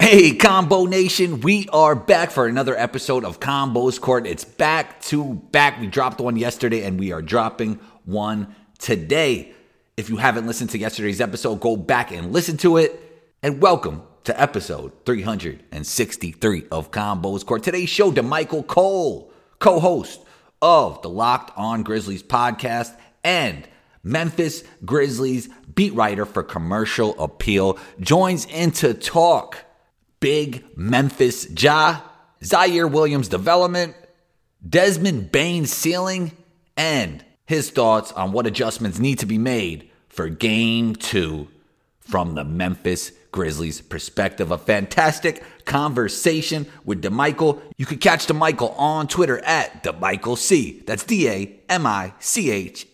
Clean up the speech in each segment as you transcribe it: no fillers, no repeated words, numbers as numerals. Hey, Combo Nation, we are back for another episode of Combos Court. It's back to back. We dropped one yesterday and we are dropping one today. If you haven't listened to yesterday's episode, go back and listen to it. And welcome to episode 363 of Combos Court. Today's show, DeMichael Cole, co-host of the Locked On Grizzlies podcast and Memphis Grizzlies beat writer for Commercial Appeal, joins in to talk big Memphis Ja, Ziaire Williams' development, Desmond Bain's ceiling, and his thoughts on what adjustments need to be made for Game 2 from the Memphis Grizzlies' perspective. A fantastic conversation with DeMichael. You can catch DeMichael on Twitter at DeMichaelC. That's DaMichaelC.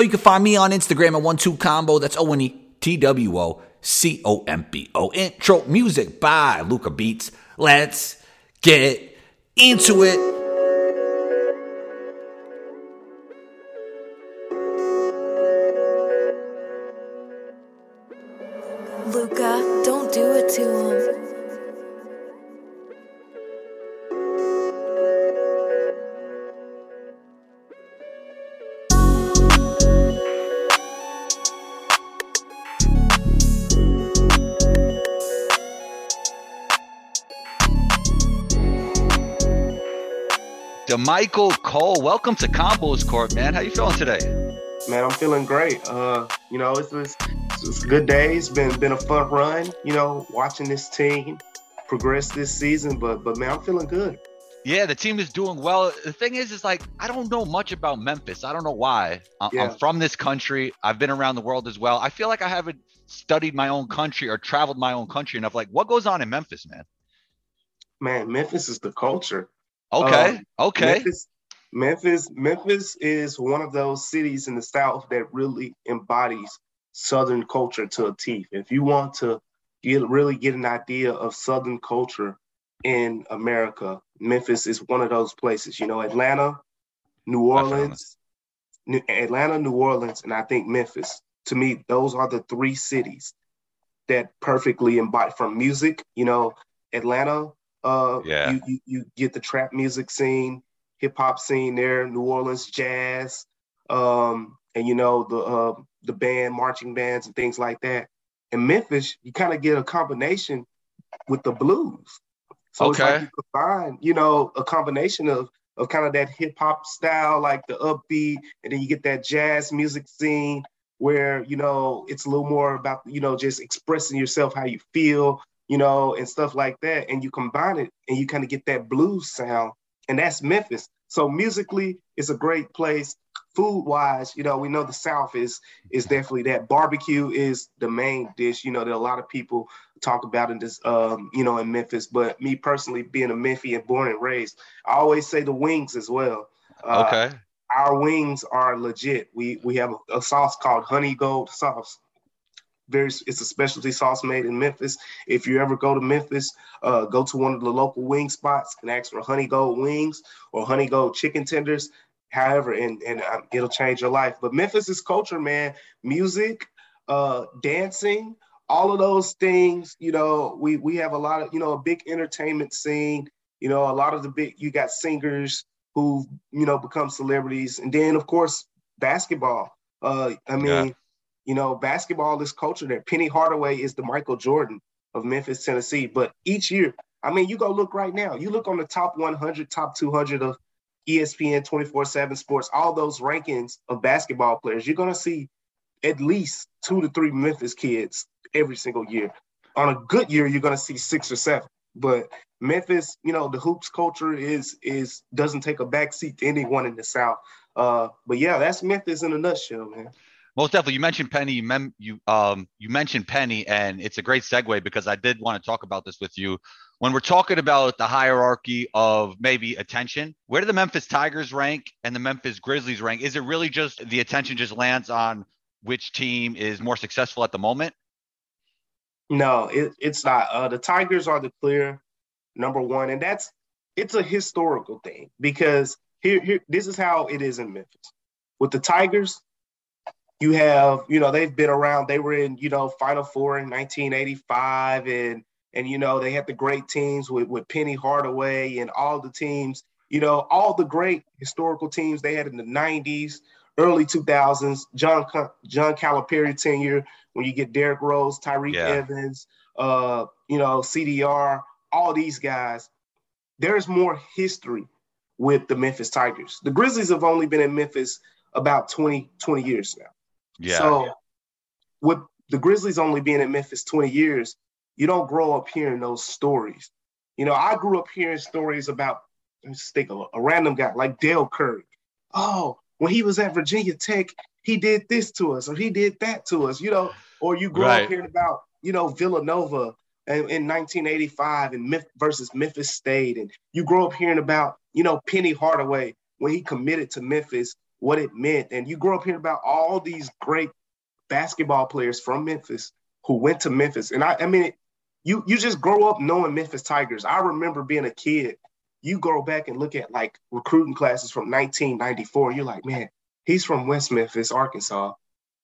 You can find me on Instagram at 12combo. That's ONETWO. COMBO. Intro music by Luka Beats. Let's get into it. Luka, don't do it to him. DeMichael Cole, welcome to Combos Court, man. How you feeling today? Man, I'm feeling great. It's a good day. It's been a fun run, watching this team progress this season. But man, I'm feeling good. Yeah, the team is doing well. The thing is I don't know much about Memphis. I don't know why. I'm from this country. I've been around the world as well. I feel like I haven't studied my own country or traveled my own country enough. What goes on in Memphis, man? Man, Memphis is the culture. Okay. Memphis is one of those cities in the South that really embodies Southern culture to a T. If you want to really get an idea of Southern culture in America, Memphis is one of those places. Atlanta, New Orleans, and I think Memphis. To me, those are the three cities that perfectly embody from music. Atlanta. You get the trap music scene, hip hop scene there, New Orleans jazz, the band, marching bands and things like that. In Memphis, you kind of get a combination with the blues. So it's like you combine, a combination of kind of that hip hop style, like the upbeat, and then you get that jazz music scene where, it's a little more about, just expressing yourself how you feel, and stuff like that. And you combine it and you kind of get that blues sound. And that's Memphis. So musically, it's a great place. Food-wise, we know the South is definitely that. Barbecue is the main dish, that a lot of people talk about in this, in Memphis. But me personally, being a Memphian, born and raised, I always say the wings as well. Our wings are legit. We have a sauce called honey gold sauce. It's a specialty sauce made in Memphis. If you ever go to Memphis, go to one of the local wing spots and ask for honey gold wings or honey gold chicken tenders, however, and it'll change your life. But Memphis is culture, man. Music, dancing, all of those things. We have a lot of, a big entertainment scene. A lot of you got singers who, become celebrities. And then, of course, basketball. Basketball is culture there. Penny Hardaway is the Michael Jordan of Memphis, Tennessee. But each year, you go look right now. You look on the top 100, top 200 of ESPN 24/7 Sports, all those rankings of basketball players. You're going to see at least 2 to 3 Memphis kids every single year. On a good year, you're going to see 6 or 7. But Memphis, the hoops culture is doesn't take a backseat to anyone in the South. That's Memphis in a nutshell, man. Most definitely. You mentioned Penny. You mentioned Penny, and it's a great segue because I did want to talk about this with you. When we're talking about the hierarchy of maybe attention, where do the Memphis Tigers rank and the Memphis Grizzlies rank? Is it really just the attention just lands on which team is more successful at the moment? No, it's not. The Tigers are the clear number one, and it's a historical thing because here this is how it is in Memphis with the Tigers. you have, you know, they've been around. They were in, you know, Final Four in 1985 and you know, they had the great teams with Penny Hardaway and all the teams, you know, all the great historical teams they had in the 90s, early 2000s, John Calipari tenure, when you get Derrick Rose, Tyreek Evans, you know, CDR, all these guys. There's more history with the Memphis Tigers. The Grizzlies have only been in Memphis about 20 years now. Yeah. So with the Grizzlies only being in Memphis 20 years, you don't grow up hearing those stories. You know, I grew up hearing stories about, let's think of a random guy like Dale Curry. Oh, when he was at Virginia Tech, he did this to us or he did that to us, you know, or you grow up hearing about, you know, Villanova in 1985 and versus Memphis State. And you grow up hearing about, you know, Penny Hardaway, when he committed to Memphis, what it meant. And you grow up hearing about all these great basketball players from Memphis who went to Memphis. And I mean, you just grow up knowing Memphis Tigers. I remember being a kid. You go back and look at like recruiting classes from 1994. You're like, man, he's from West Memphis, Arkansas.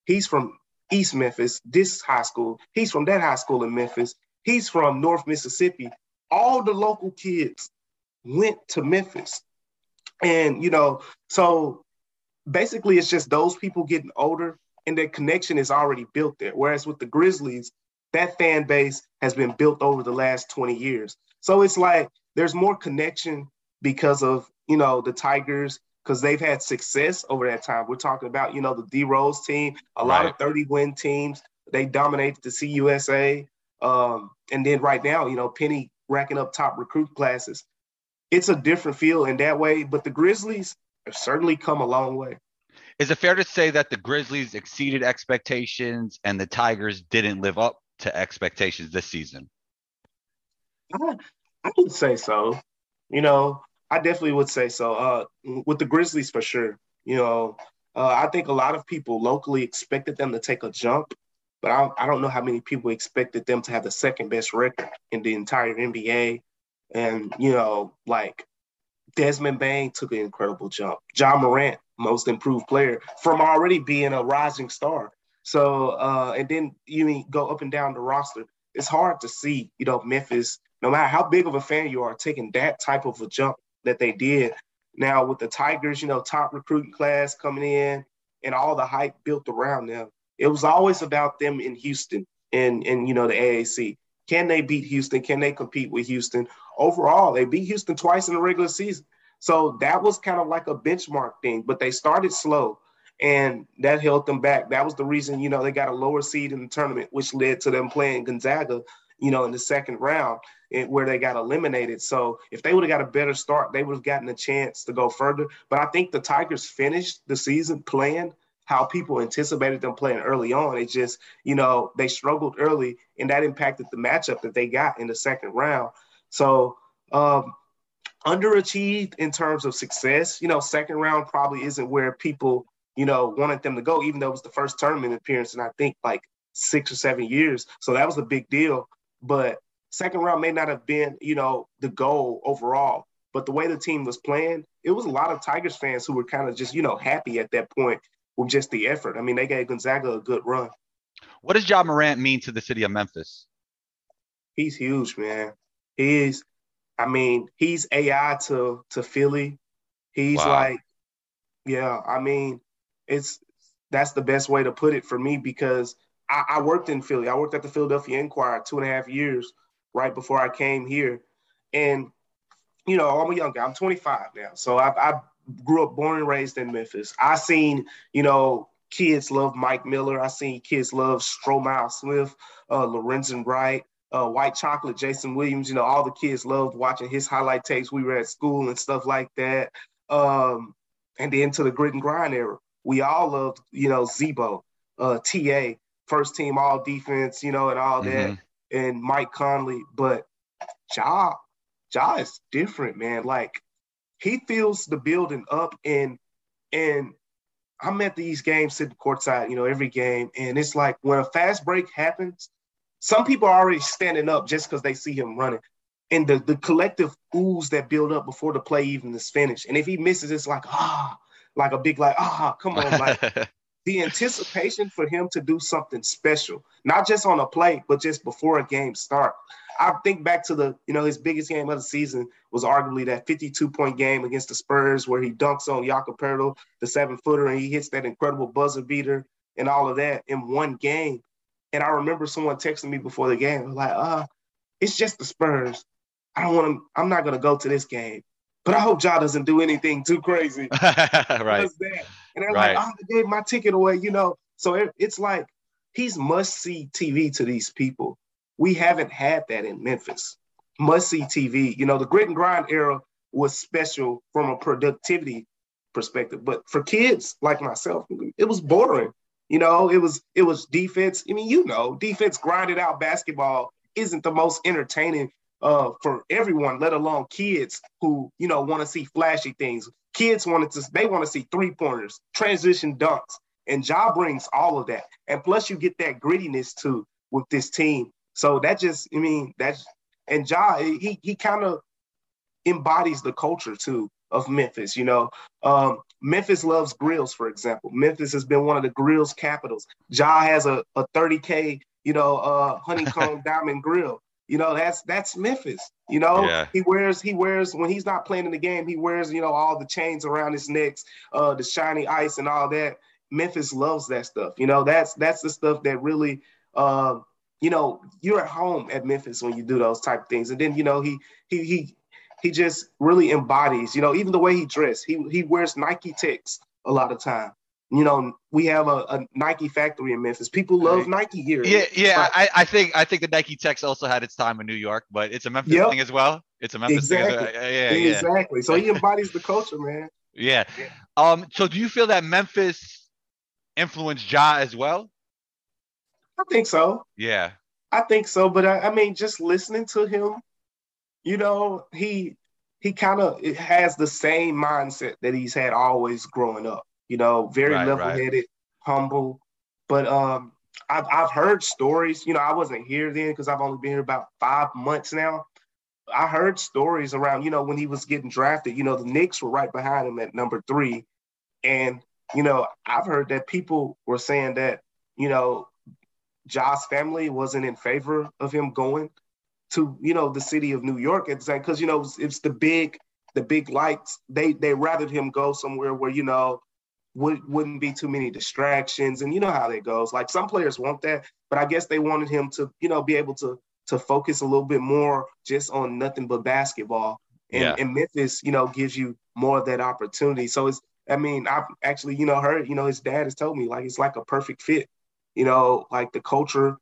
He's from East Memphis, this high school. He's from that high school in Memphis. He's from North Mississippi. All the local kids went to Memphis. And, you know, so basically it's just those people getting older and their connection is already built there. Whereas with the Grizzlies, that fan base has been built over the last 20 years. So it's like there's more connection because of, you know, the Tigers, because they've had success over that time. We're talking about, you know, the D-Rose team, a lot of 30-win teams. They dominated the CUSA. And then right now, you know, Penny racking up top recruit classes. It's a different feel in that way, but the Grizzlies have certainly come a long way. Is it fair to say that the Grizzlies exceeded expectations and the Tigers didn't live up to expectations this season? I would say so. You know, I definitely would say so. With the Grizzlies for sure. You know, I think a lot of people locally expected them to take a jump, but I don't know how many people expected them to have the second best record in the entire NBA. And, you know, like Desmond Bain took an incredible jump. Ja Morant, most improved player, from already being a rising star. So, and then you go up and down the roster. It's hard to see, you know, Memphis, no matter how big of a fan you are, taking that type of a jump that they did. Now with the Tigers, you know, top recruiting class coming in and all the hype built around them. It was always about them in Houston and you know, the AAC. Can they beat Houston? Can they compete with Houston? Overall, they beat Houston twice in the regular season. So that was kind of like a benchmark thing, but they started slow and that held them back. That was the reason, you know, they got a lower seed in the tournament, which led to them playing Gonzaga, you know, in the second round where they got eliminated. So if they would have got a better start, they would have gotten a chance to go further. But I think the Tigers finished the season playing how people anticipated them playing early on. It just, you know, they struggled early and that impacted the matchup that they got in the second round. So underachieved in terms of success, you know, second round probably isn't where people, you know, wanted them to go, even though it was the first tournament appearance in I think like 6 or 7 years. So that was a big deal, but second round may not have been, you know, the goal overall, but the way the team was playing, it was a lot of Tigers fans who were kind of just, you know, happy at that point with just the effort. I mean, they gave Gonzaga a good run. What does Ja Morant mean to the city of Memphis? He's huge, man. He is. I mean, he's AI to Philly. He's like, yeah, I mean, that's the best way to put it for me because I worked in Philly. I worked at the Philadelphia Inquirer 2.5 years right before I came here. And, you know, I'm a young guy. I'm 25 now. So I grew up born and raised in Memphis. I seen, you know, kids love Mike Miller. I seen kids love Stromile Smith, Lorenzen Wright, White Chocolate, Jason Williams. You know, all the kids loved watching his highlight tapes. We were at school and stuff like that. And then to the grit and grind era, we all loved, you know, Zebo, T.A., first team all defense, you know, and all that, and Mike Conley. But Ja is different, man. Like, he fills the building up, and I'm at these games sitting courtside, you know, every game, and it's like when a fast break happens, some people are already standing up just because they see him running. And the collective ooze that build up before the play even is finished. And if he misses, it's like, ah, like a big, like, ah, come on. Like, the anticipation for him to do something special, not just on a play, but just before a game start. I think back to the, you know, his biggest game of the season was arguably that 52-point game against the Spurs where he dunks on Jacoperto, the 7-footer, and he hits that incredible buzzer beater and all of that in one game. And I remember someone texting me before the game, like, it's just the Spurs. I'm not going to go to this game. But I hope Ja doesn't do anything too crazy. Right. And I'm right. like, I gave my ticket away, you know. So it's like he's must-see TV to these people. We haven't had that in Memphis. Must-see TV. You know, the grit and grind era was special from a productivity perspective. But for kids like myself, it was boring. You know, it was defense. I mean, you know, defense grinded out basketball isn't the most entertaining for everyone, let alone kids who, you know, want to see flashy things. Kids want to see three-pointers, transition dunks, and Ja brings all of that. And plus you get that grittiness too with this team. So and Ja, he kind of embodies the culture too of Memphis, you know. Memphis loves grills, for example. Memphis has been one of the grills capitals. Ja has a 30K, you know, honeycomb diamond grill. You know, that's Memphis, you know. Yeah. He wears when he's not playing in the game, he wears, you know, all the chains around his necks, the shiny ice and all that. Memphis loves that stuff. You know, that's the stuff that really, you know, you're at home at Memphis when you do those type of things. And then, you know, he just really embodies, you know, even the way he dressed. He wears Nike Techs a lot of time. You know, we have a Nike factory in Memphis. People love Nike here. Yeah. I think the Nike Techs also had its time in New York, but it's a Memphis thing as well. It's a Memphis thing as well. Yeah. Exactly. So he embodies the culture, man. Yeah. So do you feel that Memphis influenced Ja as well? I think so. Yeah. I think so. But I mean, just listening to him, you know, he kind of has the same mindset that he's had always growing up. You know, very level-headed, humble. But I've heard stories. You know, I wasn't here then because I've only been here about 5 months now. I heard stories around, you know, when he was getting drafted, you know, the Knicks were right behind him at number 3. And, you know, I've heard that people were saying that, you know, Ja's family wasn't in favor of him going to, you know, the city of New York. Because, you know, it's the big lights. They rathered him go somewhere where, you know, wouldn't be too many distractions, and you know how that goes. Like, some players want that, but I guess they wanted him to, you know, be able to focus a little bit more just on nothing but basketball. And Memphis, you know, gives you more of that opportunity. So I've actually, you know, heard, you know, his dad has told me, like, it's like a perfect fit, you know, like the culture,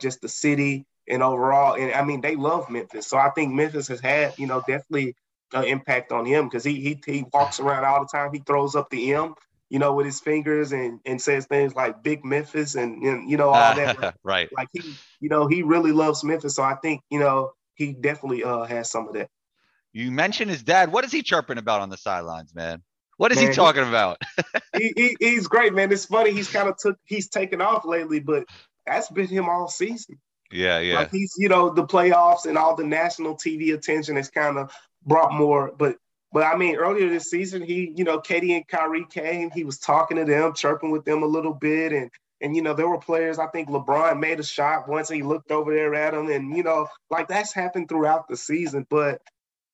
just the city, and overall, and I mean, they love Memphis. So I think Memphis has had, you know, definitely an impact on him, because he walks around all the time. He throws up the M, you know, with his fingers and says things like Big Memphis and you know, all that. Right. Like, he, you know, he really loves Memphis. So I think, you know, he definitely has some of that. You mentioned his dad. What is he chirping about on the sidelines, man? What is he talking about? he's great, man. It's funny. He's kind of he's taken off lately, but that's been him all season. Yeah. Like, he's, you know, the playoffs and all the national TV attention has kind of brought more, but I mean, earlier this season, he, you know, Katie and Kyrie came. He was talking to them, chirping with them a little bit. And you know, there were players, I think LeBron made a shot once, and he looked over there at him. And, you know, like, that's happened throughout the season. But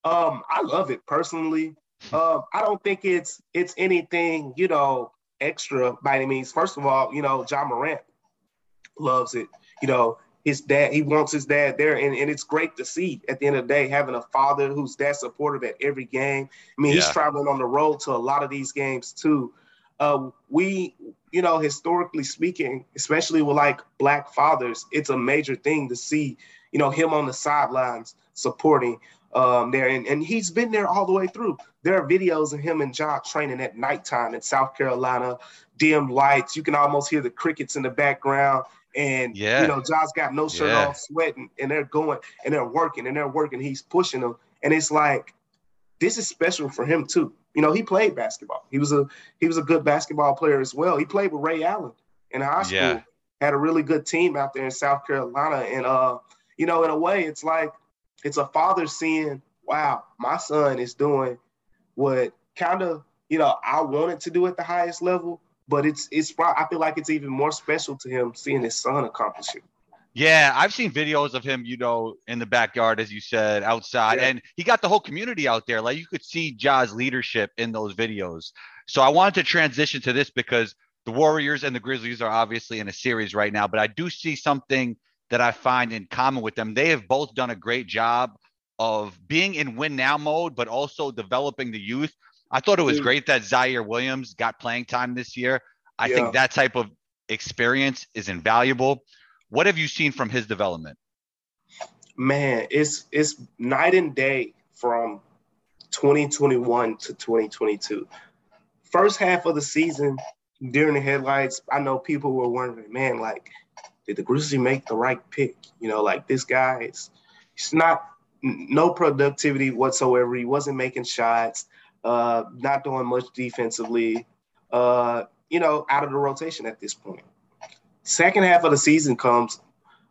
I love it personally. I don't think it's anything, you know, extra by any means. First of all, you know, Ja Morant loves it. You know, his dad, he wants his dad there. And it's great to see, at the end of the day, having a father who's that supportive at every game. I mean, he's traveling on the road to a lot of these games too. We, you know, historically speaking, especially with like Black fathers, it's a major thing to see, you know, him on the sidelines supporting there. And he's been there all the way through. There are videos of him and Ja training at nighttime in South Carolina, dim lights. You can almost hear the crickets in the background. And, you know, Ja's got no shirt on, sweating, and they're going, and they're working. He's pushing them. And it's like, this is special for him too. You know, he played basketball. He was a good basketball player as well. He played with Ray Allen in high school, had a really good team out there in South Carolina. And, you know, in a way, it's like, it's a father seeing, wow, my son is doing what kind of, you know, I wanted to do at the highest level, But it's I feel like it's even more special to him seeing his son accomplish it. Yeah, I've seen videos of him, you know, in the backyard, as you said, outside. Yeah. And he got the whole community out there. Like, you could see Ja's leadership in those videos. So I wanted to transition to this because the Warriors and the Grizzlies are obviously in a series right now. But I do see something that I find in common with them. They have both done a great job of being in win-now mode, but also developing the youth. I thought it was great that Ziaire Williams got playing time this year. I think that type of experience is invaluable. What have you seen from his development? Man, it's night and day from 2021 to 2022. First half of the season, during the headlights, I know people were wondering, man, like, did the Grizzlies make the right pick? You know, like, this guy, it's not – no productivity whatsoever. He wasn't making shots, not doing much defensively, you know, out of the rotation at this point. Second half of the season comes,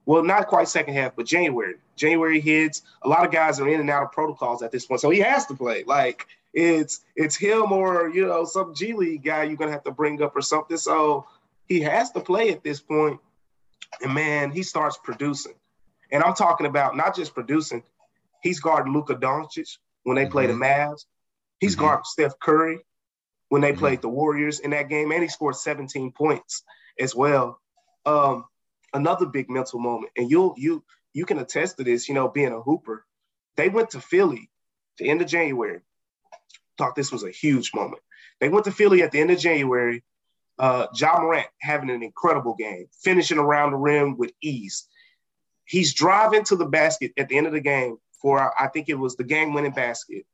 well, not quite second half, but January. January hits. A lot of guys are in and out of protocols at this point, so he has to play. Like, it's him or, you know, some G League guy you're going to have to bring up or something. So he has to play at this point. And, man, he starts producing. And I'm talking about not just producing. He's guarding Luka Doncic when they play the Mavs. He's guarding Steph Curry when they played the Warriors in that game. And he scored 17 points as well. Another big mental moment, and you can attest to this, you know, being a hooper. They went to Philly the end of January. Thought this was a huge moment. They went to Philly at the end of January. Ja Morant having an incredible game, finishing around the rim with ease. He's driving to the basket at the end of the game for, I think it was the game-winning basket.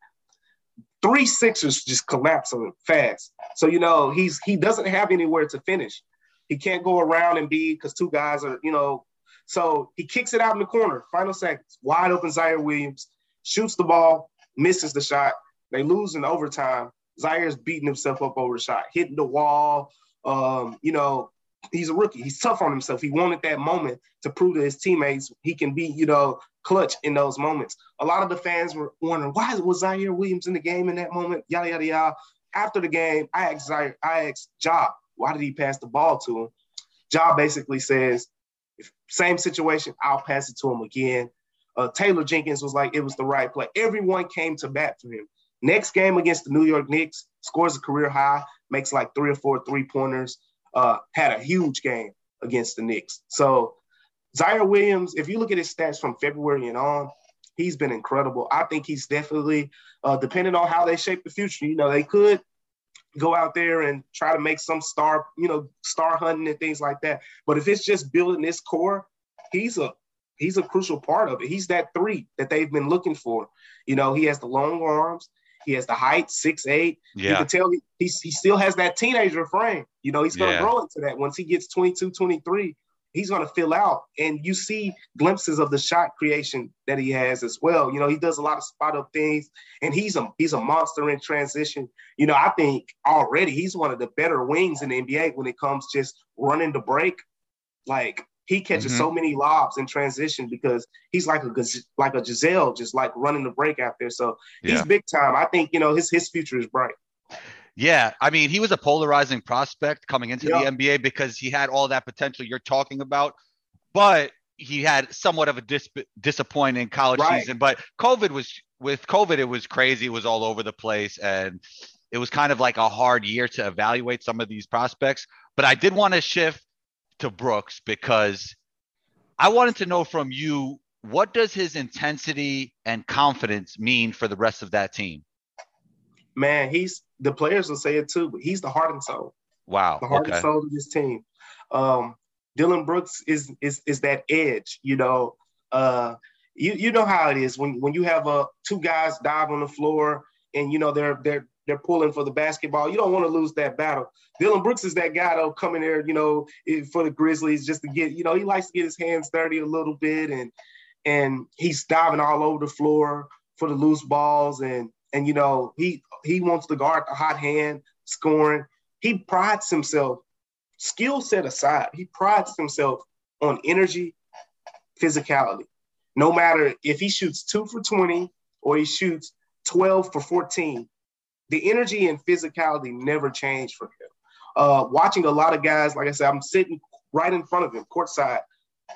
3 6ers just collapse on him fast. So, you know, he doesn't have anywhere to finish. He can't go around and be because two guys are, you know. So he kicks it out in the corner, final seconds, wide open Ziaire Williams, shoots the ball, misses the shot. They lose in overtime. Zaire's beating himself up over the shot, hitting the wall. You know, he's a rookie. He's tough on himself. He wanted that moment to prove to his teammates he can be, you know, clutch in those moments. A lot of the fans were wondering, why was Ziaire Williams in the game in that moment? Yada, yada, yada. After the game, I asked Ja, why did he pass the ball to him? Ja basically says, same situation, I'll pass it to him again. Taylor Jenkins was like, it was the right play. Everyone came to bat for him. Next game against the New York Knicks, scores a career high, makes like 3 or 4 three-pointers, had a huge game against the Knicks. So Ziaire Williams, if you look at his stats from February and on, he's been incredible. I think he's definitely, depending on how they shape the future, you know, they could go out there and try to make some star, you know, star hunting and things like that. But if it's just building this core, he's a crucial part of it. He's that 3 that they've been looking for. You know, he has the long arms. He has the height, 6'8". Yeah. You can tell he still has that teenager frame. You know, he's going to grow into that. Once he gets 22, 23, he's going to fill out. And you see glimpses of the shot creation that he has as well. You know, he does a lot of spot-up things, and he's a monster in transition. You know, I think already he's one of the better wings in the NBA when it comes just running the break. Like, he catches so many lobs in transition because he's like a Giselle, just like running the break out there. So he's big time. I think, you know, his future is bright. Yeah, I mean, he was a polarizing prospect coming into the NBA because he had all that potential you're talking about, but he had somewhat of a disappointing college season. But COVID, it was crazy. It was all over the place, and it was kind of like a hard year to evaluate some of these prospects. But I did want to shift to Brooks because I wanted to know from you, what does his intensity and confidence mean for the rest of that team? Man, the players will say it too, but he's the heart and soul. Wow. The heart and soul of this team. Dillon Brooks is that edge, you know. You know how it is when you have two guys dive on the floor and, you know, they're pulling for the basketball. You don't want to lose that battle. Dillon Brooks is that guy that'll come in there, you know, for the Grizzlies just to get, you know, he likes to get his hands dirty a little bit, and he's diving all over the floor for the loose balls, and you know, he wants to guard the hot hand, scoring. He prides himself, skill set aside, he prides himself on energy, physicality. No matter if he shoots 2 for 20 or he shoots 12 for 14, the energy and physicality never change for him. watching a lot of guys, like I said, I'm sitting right in front of him, courtside,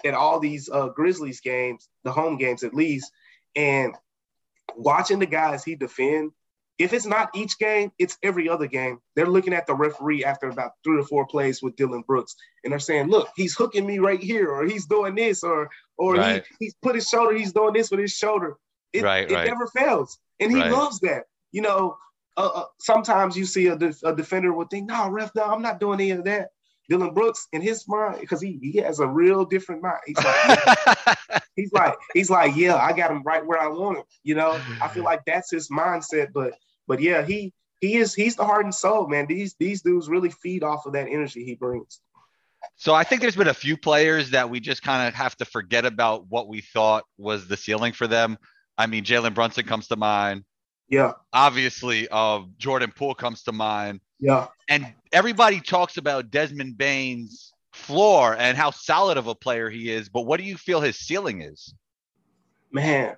at all these Grizzlies games, the home games at least, and watching the guys he defend, if it's not each game, it's every other game. They're looking at the referee after about 3 or 4 plays with Dillon Brooks, and they're saying, look, he's hooking me right here, or he's doing this, or right. he's put his shoulder, he's doing this with his shoulder. It never fails, and he loves that. You know, sometimes you see a defender will think, no, ref, no, I'm not doing any of that. Dillon Brooks, in his mind, because he has a real different mind. He's like, yeah, I got him right where I want him. You know, I feel like that's his mindset. But yeah, he's the heart and soul, man. These dudes really feed off of that energy he brings. So I think there's been a few players that we just kind of have to forget about what we thought was the ceiling for them. I mean, Jalen Brunson comes to mind. Yeah. Obviously, Jordan Poole comes to mind. Yeah. And everybody talks about Desmond Bain's floor and how solid of a player he is, but what do you feel his ceiling is? Man,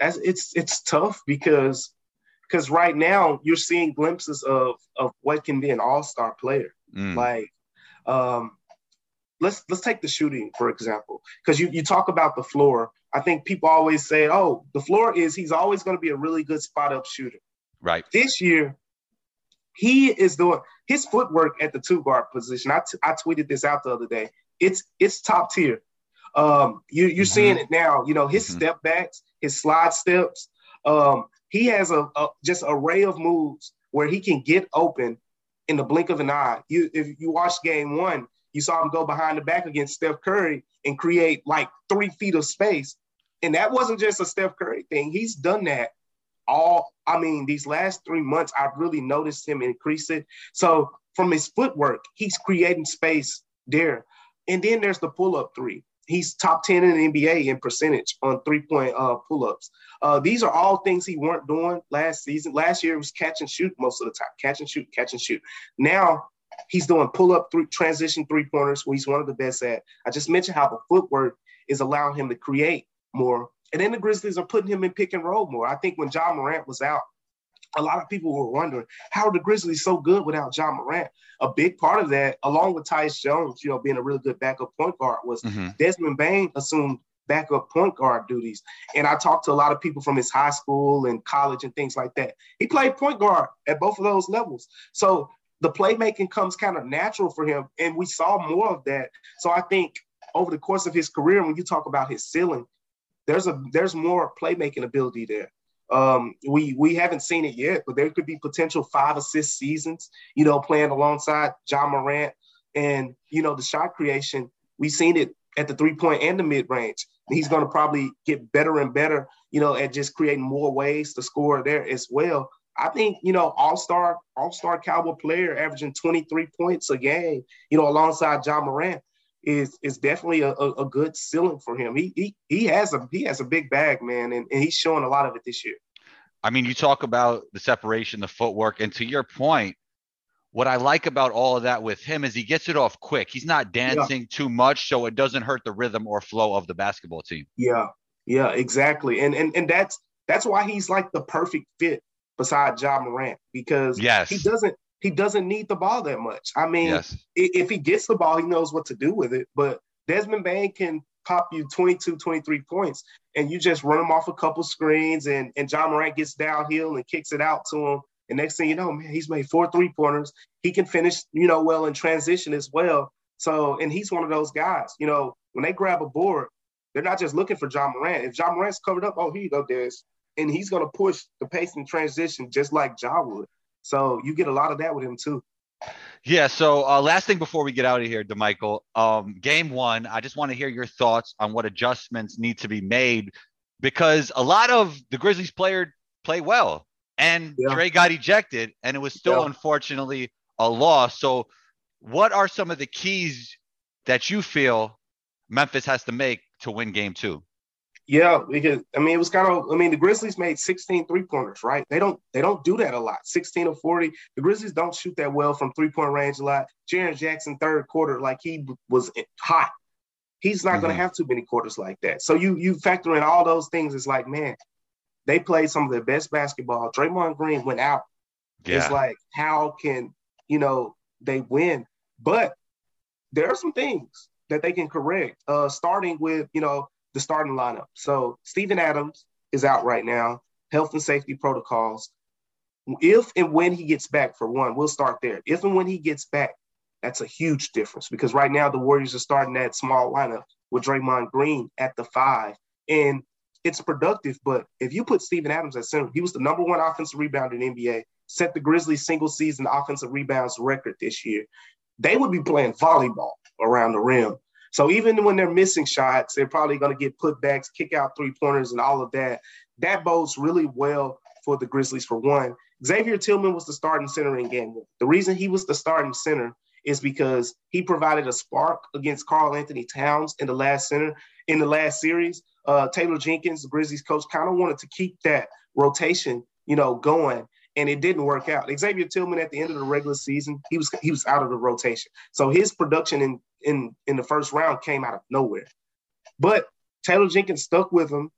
it's tough because right now you're seeing glimpses of what can be an all-star player. Like, let's take the shooting, for example, because you talk about the floor. I think people always say, oh, the floor is he's always going to be a really good spot-up shooter. Right. This year, he is doing his footwork at the two-guard position. I tweeted this out the other day. It's top tier. You're seeing it now. You know, his step backs, his slide steps. He has a just array of moves where he can get open in the blink of an eye. If you watched game one, you saw him go behind the back against Steph Curry and create like 3 feet of space. And that wasn't just a Steph Curry thing. He's done that. These last 3 months, I've really noticed him increase it. So from his footwork, he's creating space there. And then there's the pull-up three. He's top 10 in the NBA in percentage on three-point pull-ups. These are all things he weren't doing last season. Last year, it was catch and shoot most of the time. Catch and shoot. Now he's doing pull-up transition three-pointers, where he's one of the best at. I just mentioned how the footwork is allowing him to create more. And then the Grizzlies are putting him in pick and roll more. I think when Ja Morant was out, a lot of people were wondering, how are the Grizzlies so good without Ja Morant? A big part of that, along with Tyus Jones, you know, being a really good backup point guard, was Desmond Bain assumed backup point guard duties. And I talked to a lot of people from his high school and college and things like that. He played point guard at both of those levels. So the playmaking comes kind of natural for him, and we saw more of that. So I think over the course of his career, when you talk about his ceiling, there's more playmaking ability there. We haven't seen it yet, but there could be potential 5 assist seasons, you know, playing alongside Ja Morant. And, you know, the shot creation, we've seen it at the three-point and the mid-range. He's going to probably get better and better, you know, at just creating more ways to score there as well. I think, you know, all-star caliber player averaging 23 points a game, you know, alongside Ja Morant, is definitely a good ceiling for him. He has a big bag, man, and he's showing a lot of it this year. I mean, you talk about the separation, the footwork, and to your point, what I like about all of that with him is he gets it off quick. He's not dancing too much, so it doesn't hurt the rhythm or flow of the basketball team. Yeah, exactly. And that's why he's like the perfect fit beside Ja Morant, because he doesn't need the ball that much. I mean, if he gets the ball, he knows what to do with it. But Desmond Bain can pop you 22, 23 points, and you just run him off a couple screens, and Ja Morant gets downhill and kicks it out to him. And next thing you know, man, he's made 4 3-pointers. He can finish, you know, well in transition as well. So, and he's one of those guys, you know, when they grab a board, they're not just looking for Ja Morant. If Ja Morant's covered up, oh, here you go, Des. And he's going to push the pace in transition just like Ja would. So you get a lot of that with him, too. Yeah, so last thing before we get out of here, DeMichael, game one, I just want to hear your thoughts on what adjustments need to be made, because a lot of the Grizzlies player play well, and Dre got ejected, and it was still, unfortunately, a loss. So what are some of the keys that you feel Memphis has to make to win game two? Yeah, because the Grizzlies made 16 3-pointers, right? They don't do that a lot. 16 of 40. The Grizzlies don't shoot that well from 3-point range a lot. Jaren Jackson third quarter, like he was hot. He's not going to have too many quarters like that. So you factor in all those things. It's like, man, they played some of their best basketball. Draymond Green went out. Yeah. It's like, how can, you know, they win. But there are some things that they can correct, starting with, you know, the starting lineup. So Steven Adams is out right now, health and safety protocols. If and when he gets back, for one, we'll start there. If and when he gets back, that's a huge difference, because right now the Warriors are starting that small lineup with Draymond Green at the 5. And it's productive, but if you put Steven Adams at center, he was the number one offensive rebounder in the NBA, set the Grizzlies single-season offensive rebounds record this year. They would be playing volleyball around the rim. So even when they're missing shots, they're probably going to get putbacks, kick out three-pointers, and all of that. That bodes really well for the Grizzlies, for one. Xavier Tillman was the starting center in game one. The reason he was the starting center is because he provided a spark against Carl Anthony Towns in the last series. Taylor Jenkins, the Grizzlies coach, kind of wanted to keep that rotation, you know, going, and it didn't work out. Xavier Tillman, at the end of the regular season, he was out of the rotation. So his production in the first round came out of nowhere. But Taylor Jenkins stuck with him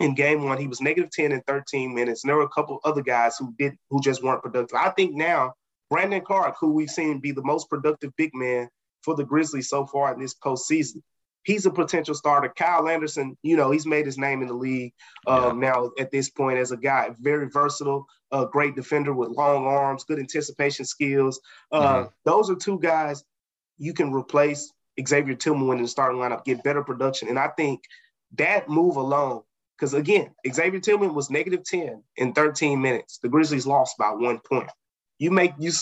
in game one. He was negative 10 in 13 minutes. And there were a couple other guys who just weren't productive. I think now Brandon Clark, who we've seen be the most productive big man for the Grizzlies so far in this postseason, he's a potential starter. Kyle Anderson, you know, he's made his name in the league now at this point as a guy, very versatile, a great defender with long arms, good anticipation skills. Those are two guys you can replace Xavier Tillman in the starting lineup, get better production. And I think that move alone, because, again, Xavier Tillman was negative 10 in 13 minutes. The Grizzlies lost by 1 point. You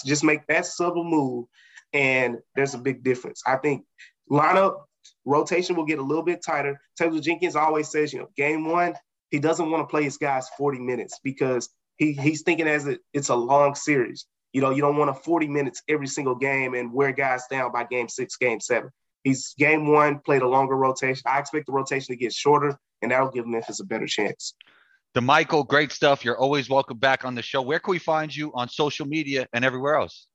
just make that subtle move, and there's a big difference. I think lineup – rotation will get a little bit tighter. Taylor Jenkins always says, you know, game one, he doesn't want to play his guys 40 minutes because he's thinking it's a long series. You know, you don't want to 40 minutes every single game and wear guys down by game 6, game 7. He's game one, played a longer rotation. I expect the rotation to get shorter, and that'll give Memphis a better chance. DeMichael, great stuff. You're always welcome back on the show. Where can we find you on social media and everywhere else?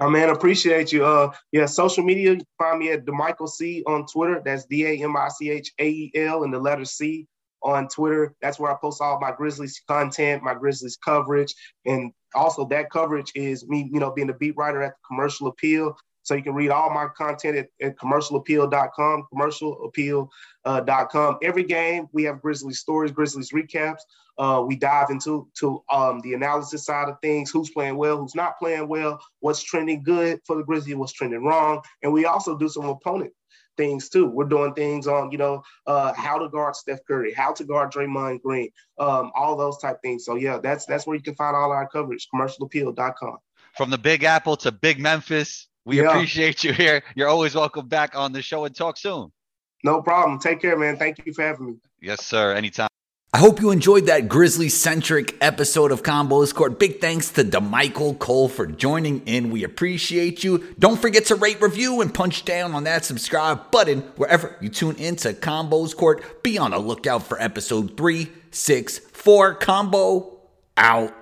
Oh, man, appreciate you. Social media, find me at DeMichael C on Twitter. That's DaMichael and the letter C on Twitter. That's where I post all my Grizzlies content, my Grizzlies coverage. And also that coverage is me, you know, being a beat writer at the Commercial Appeal. So you can read all my content at commercialappeal.com, commercialappeal.com. Every game we have Grizzlies stories, Grizzlies recaps. We dive into the analysis side of things, who's playing well, who's not playing well, what's trending good for the Grizzlies, what's trending wrong. And we also do some opponent things too. We're doing things on, you know, how to guard Steph Curry, how to guard Draymond Green, all those type things. So, yeah, that's where you can find all our coverage, commercialappeal.com. From the Big Apple to Big Memphis. We appreciate you here. You're always welcome back on the show, and talk soon. No problem. Take care, man. Thank you for having me. Yes, sir. Anytime. I hope you enjoyed that Grizzly-centric episode of Combos Court. Big thanks to DeMichael Cole for joining in. We appreciate you. Don't forget to rate, review, and punch down on that subscribe button wherever you tune into Combos Court. Be on the lookout for episode 364. Combo out.